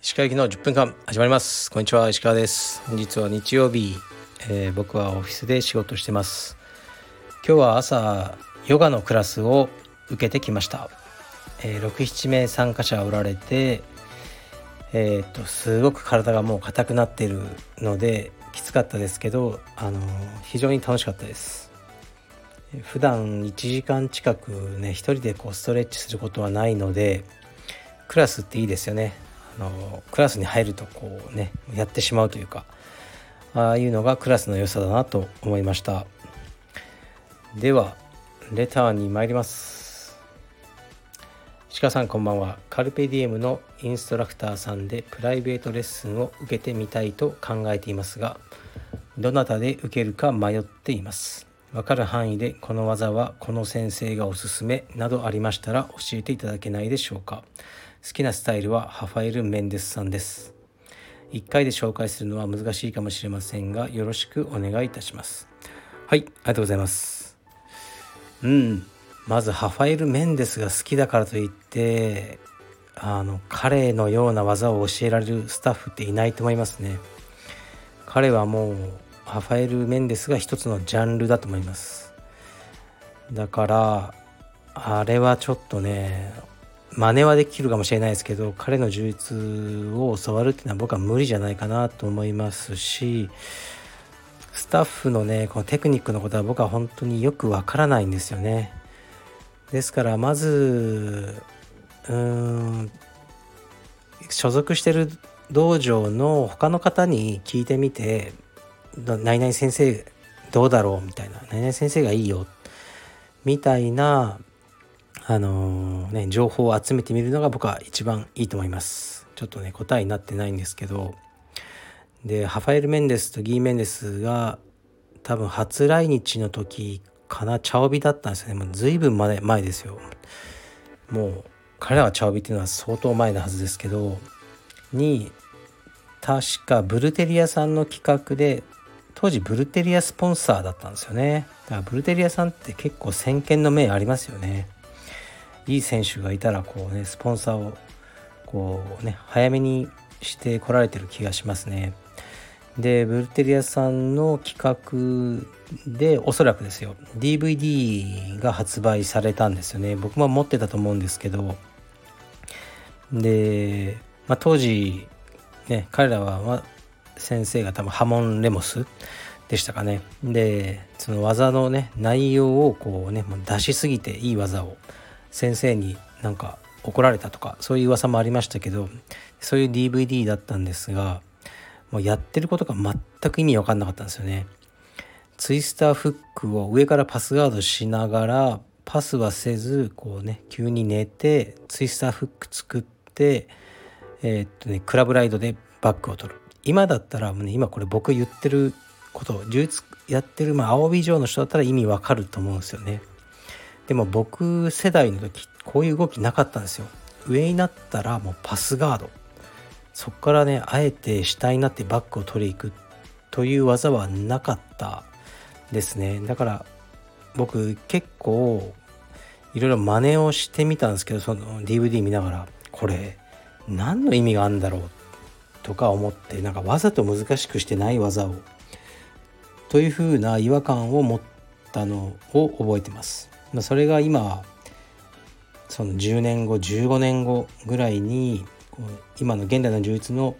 石川行きの10分間始まります。こんにちは、石川です。本日は日曜日、僕はオフィスで仕事してます。今日は朝ヨガのクラスを受けてきました。6、7名参加者おられて、すごく体がもう硬くなっているのできつかったですけど、非常に楽しかったです。普段1時間近くね、一人でストレッチすることはないので、クラスっていいですよね。クラスに入るとやってしまうというか、ああいうのがクラスの良さだなと思いました。ではレターに参ります。石川さんこんばんは。カルペディエムのインストラクターさんでプライベートレッスンを受けてみたいと考えていますが、どなたで受けるか迷っています。わかる範囲でこの技はこの先生がおすすめなどありましたら教えていただけないでしょうか。好きなスタイルはハファエル・メンデスさんです。1回で紹介するのは難しいかもしれませんが、よろしくお願いいたします。はい、ありがとうございます。まずハファエル・メンデスが好きだからといって、彼のような技を教えられるスタッフっていないと思いますね。彼はもうハファエル・メンデスが一つのジャンルだと思います。だからあれはちょっとね、真似はできるかもしれないですけど、彼の柔術を教わるっていうのは僕は無理じゃないかなと思いますし、スタッフのね、このテクニックのことは僕は本当によくわからないんですよね。ですからまず所属してる道場の他の方に聞いてみて、何々先生どうだろうみたいな、何々先生がいいよみたいな情報を集めてみるのが僕は一番いいと思います。ちょっとね答えになってないんですけど、でハファエル・メンデスとギー・メンデスが多分初来日の時かな、茶帯だったんですよね。もう随分前ですよ。もう彼らは茶帯っていうのは相当前のはずですけどに、確かブルテリアさんの企画で、当時ブルテリアスポンサーだったんですよね。だからブルテリアさんって結構先見の明ありますよね。いい選手がいたらスポンサーを早めにして来られてる気がしますね。でブルテリアさんの企画でおそらくですよ、 DVD が発売されたんですよね。僕も持ってたと思うんですけど、で、当時ね、彼らは先生が多分ハモン・レモスでしたかね。でその技の内容をもう出しすぎて、いい技を先生に怒られたとか、そういう噂もありましたけど、そういう DVD だったんですが、もうやってることが全く意味わかんなかったんですよね。ツイスターフックを上からパスガードしながら、パスはせず急に寝てツイスターフック作って、クラブライドでバックを取る。今だったら今これ僕言ってることを柔術やってる青帯以上の人だったら意味わかると思うんですよね。でも僕世代の時こういう動きなかったんですよ。上になったらもうパスガード、そこからあえて下になってバックを取り行くという技はなかったですね。だから僕結構いろいろ真似をしてみたんですけど、その DVD 見ながらこれ何の意味があるんだろうとか思って、わざと難しくしてない技をというふうな違和感を持ったのを覚えてます。それが今その10年後15年後ぐらいに今の現代の柔術の、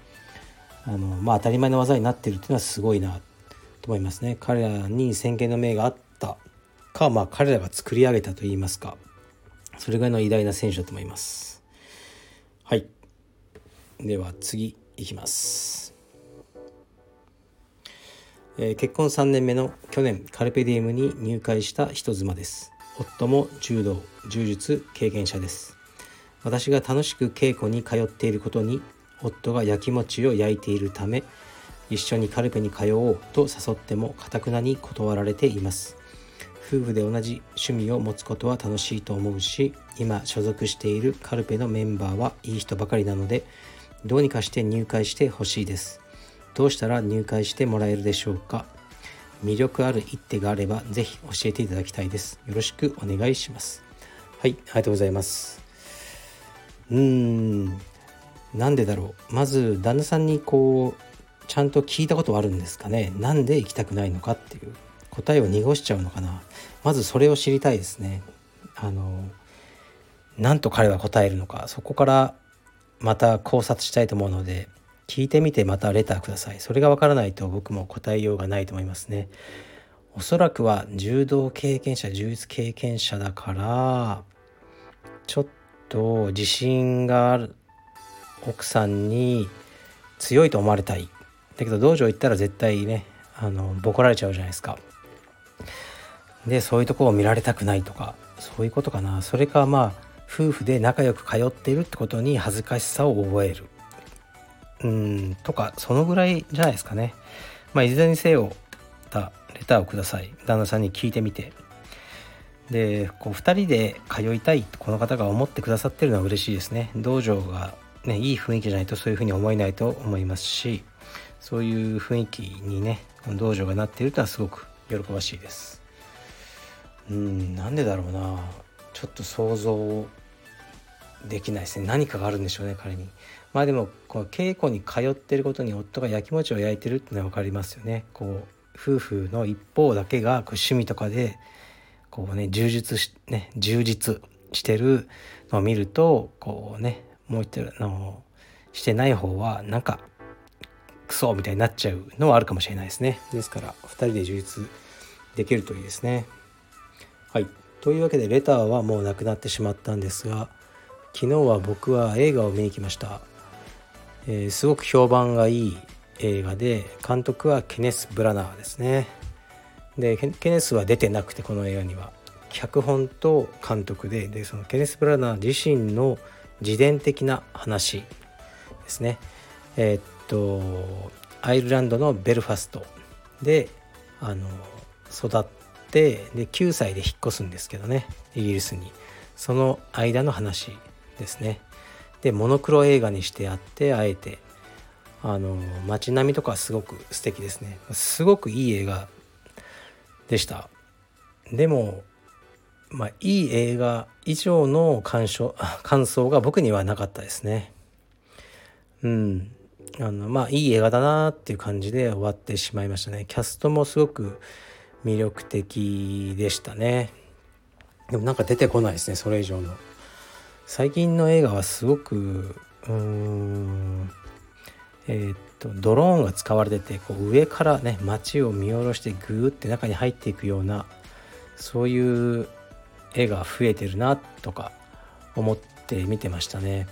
当たり前の技になっているというのはすごいなと思いますね。彼らに先見の明があったか、彼らが作り上げたといいますか、それぐらいの偉大な選手だと思います。はい、では次いきます。結婚3年目の去年カルペディエムに入会した人妻です。夫も柔道、柔術経験者です。私が楽しく稽古に通っていることに、夫が焼き餅を焼いているため、一緒にカルペに通おうと誘っても頑なに断られています。夫婦で同じ趣味を持つことは楽しいと思うし、今所属しているカルペのメンバーはいい人ばかりなので、どうにかして入会してほしいです。どうしたら入会してもらえるでしょうか。魅力ある一手があればぜひ教えていただきたいです。よろしくお願いします。はい、ありがとうございます。なんでだろう。まず旦那さんにちゃんと聞いたことはあるんですかね。なんで行きたくないのかっていう答えを濁しちゃうのかな。まずそれを知りたいですね。なんと彼は答えるのか、そこからまた考察したいと思うので、聞いてみてまたレターください。それがわからないと僕も答えようがないと思いますね。おそらくは柔道経験者、柔術経験者だからちょっと自信がある奥さんに強いと思われたい。だけど道場行ったら絶対ねボコられちゃうじゃないですか。でそういうとこを見られたくないとか、そういうことかな。それか夫婦で仲良く通っているってことに恥ずかしさを覚えるとか、そのぐらいじゃないですかね。いずれにせよレターをください。旦那さんに聞いてみて、で2人で通いたいとこの方が思ってくださってるのは嬉しいですね。道場がねいい雰囲気じゃないとそういうふうに思えないと思いますし、そういう雰囲気にね道場がなっているとはすごく喜ばしいです。なんでだろうな。ちょっと想像できないですね。何かがあるんでしょうね彼に。でも稽古に通ってることに夫がやきもちを焼いてるってのは分かりますよね。夫婦の一方だけが趣味とかで充実してるのを見るともう一人のしてない方はなんかクソみたいになっちゃうのはあるかもしれないですね。ですから2人で充実できるといいですね。はい、というわけでレターはもうなくなってしまったんですが、昨日は僕は映画を見に来ました。すごく評判がいい映画で、監督はケネス・ブラナーですね。でケネスは出てなくてこの映画には脚本と監督 でそのケネス・ブラナー自身の自伝的な話ですね。アイルランドのベルファストで育って、で9歳で引っ越すんですけどね、イギリスに。その間の話ですね。でモノクロ映画にしてあってあえて街並みとかすごく素敵ですね。すごくいい映画でした。でもいい映画以上の感想が僕にはなかったですね。いい映画だなっていう感じで終わってしまいましたね。キャストもすごく魅力的でしたね。でもなんか出てこないですね、それ以上の。最近の映画はすごくドローンが使われてて上からね街を見下ろしてグーって中に入っていくような、そういう絵が増えてるなとか思って見てましたね。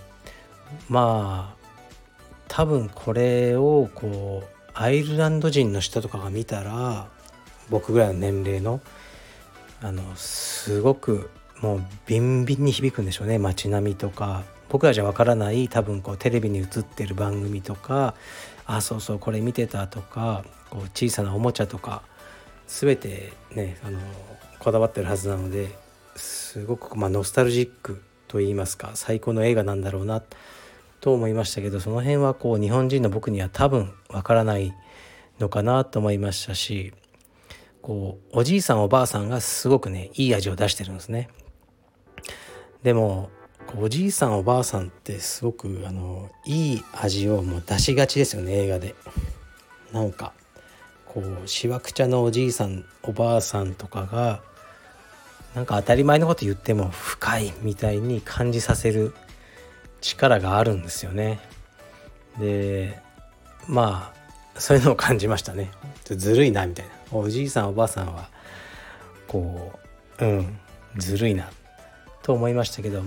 多分これをアイルランド人の人とかが見たら、僕ぐらいの年齢のすごくもうビンビンに響くんでしょうね。街並みとか僕らじゃわからない、多分テレビに映ってる番組とか、あそうそうこれ見てたとか、小さなおもちゃとか全てねこだわってるはずなので、すごくノスタルジックといいますか最高の映画なんだろうなと思いましたけど、その辺は日本人の僕には多分わからないのかなと思いましたし、おじいさんおばあさんがすごくねいい味を出してるんですね。でもおじいさんおばあさんってすごくいい味をもう出しがちですよね映画で。なんかしわくちゃのおじいさんおばあさんとかがなんか当たり前のこと言っても深いみたいに感じさせる力があるんですよね。でそういうのを感じましたね。ずるいなみたいな。おじいさんおばあさんはずるいなと思いましたけど、い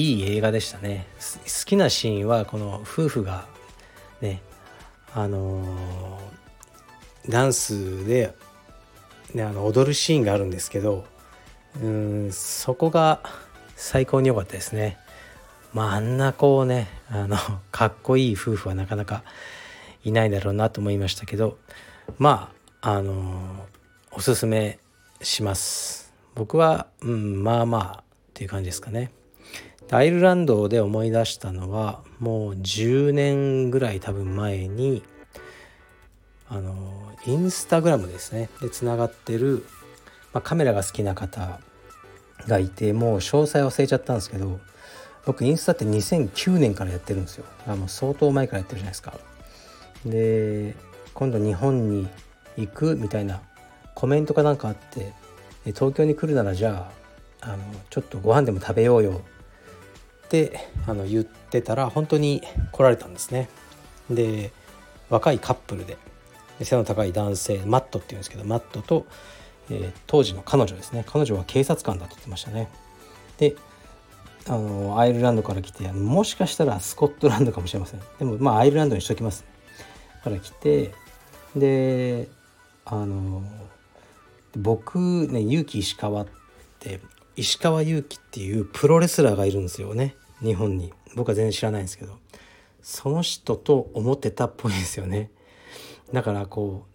い映画でしたね。好きなシーンはこの夫婦がねダンスで、ね、踊るシーンがあるんですけど、そこが最高に良かったですね。あんなかっこいい夫婦はなかなかいないだろうなと思いましたけど、おすすめします。僕は、っていう感じですかね。アイルランドで思い出したのはもう10年ぐらい多分前にインスタグラムですねでつながってる、カメラが好きな方がいて、もう詳細忘れちゃったんですけど、僕インスタって2009年からやってるんですよ。もう相当前からやってるじゃないですか。で今度日本に行くみたいなコメントかなんかあって、で東京に来るならじゃあちょっとご飯でも食べようよって言ってたら、本当に来られたんですね。で若いカップルで背の高い男性、マットっていうんですけど、マットと、当時の彼女ですね。彼女は警察官だと言ってましたね。でアイルランドから来て、もしかしたらスコットランドかもしれません。でもアイルランドにしときますから来て、で僕ね、勇気石川って石川勇気っていうプロレスラーがいるんですよね、日本に。僕は全然知らないんですけど、その人と思ってたっぽいですよね。だから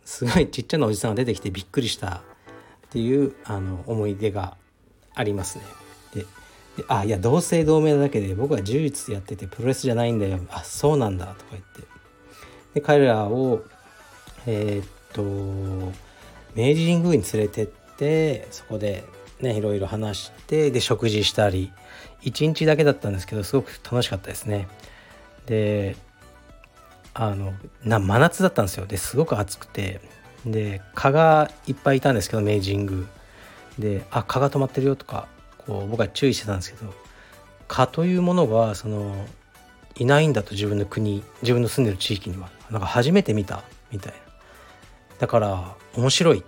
すごいちっちゃなおじさんが出てきてびっくりしたっていう思い出がありますね。であ、いや同姓同名だけで僕は柔術やっててプロレスじゃないんだよ、あそうなんだとか言って、で彼らを明治神宮に連れてって、そこでねいろいろ話して、で食事したり、1日だけだったんですけどすごく楽しかったですね。で真夏だったんですよ。ですごく暑くて、で蚊がいっぱいいたんですけど、明治神宮で蚊が止まってるよとか僕は注意してたんですけど、蚊というものがいないんだと、自分の国、自分の住んでる地域にはなんか初めて見たみたいな。だから面白い、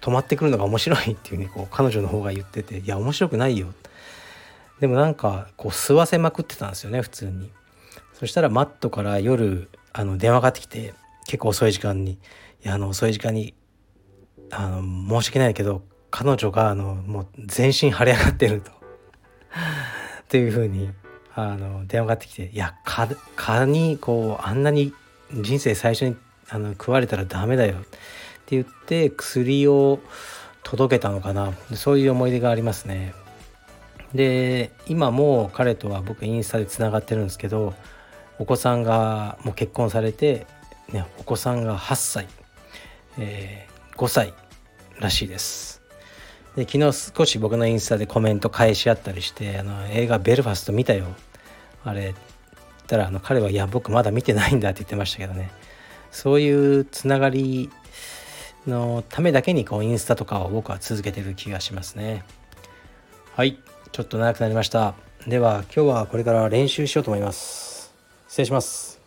止まってくるのが面白いっていうね、彼女の方が言ってて、いや面白くないよ、でもなんか吸わせまくってたんですよね、普通に。そしたらマットから夜電話がかかってきて、結構遅い時間に、いや遅い時間に申し訳ないけど彼女がもう全身腫れ上がってるとっていう風に電話がかかってきて、いや蚊にあんなに人生最初に食われたらダメだよって言って薬を届けたのかな、そういう思い出がありますね。で今も彼とは僕インスタでつながってるんですけど、お子さんがもう結婚されて、ね、お子さんが8歳、5歳らしいです。で昨日少し僕のインスタでコメント返し合ったりして、映画ベルファスト見たよあれたら彼は、いや僕まだ見てないんだって言ってましたけどね。そういうつながりのためだけにインスタとかを僕は続けてる気がしますね。はい、ちょっと長くなりました。では今日はこれから練習しようと思います。失礼します。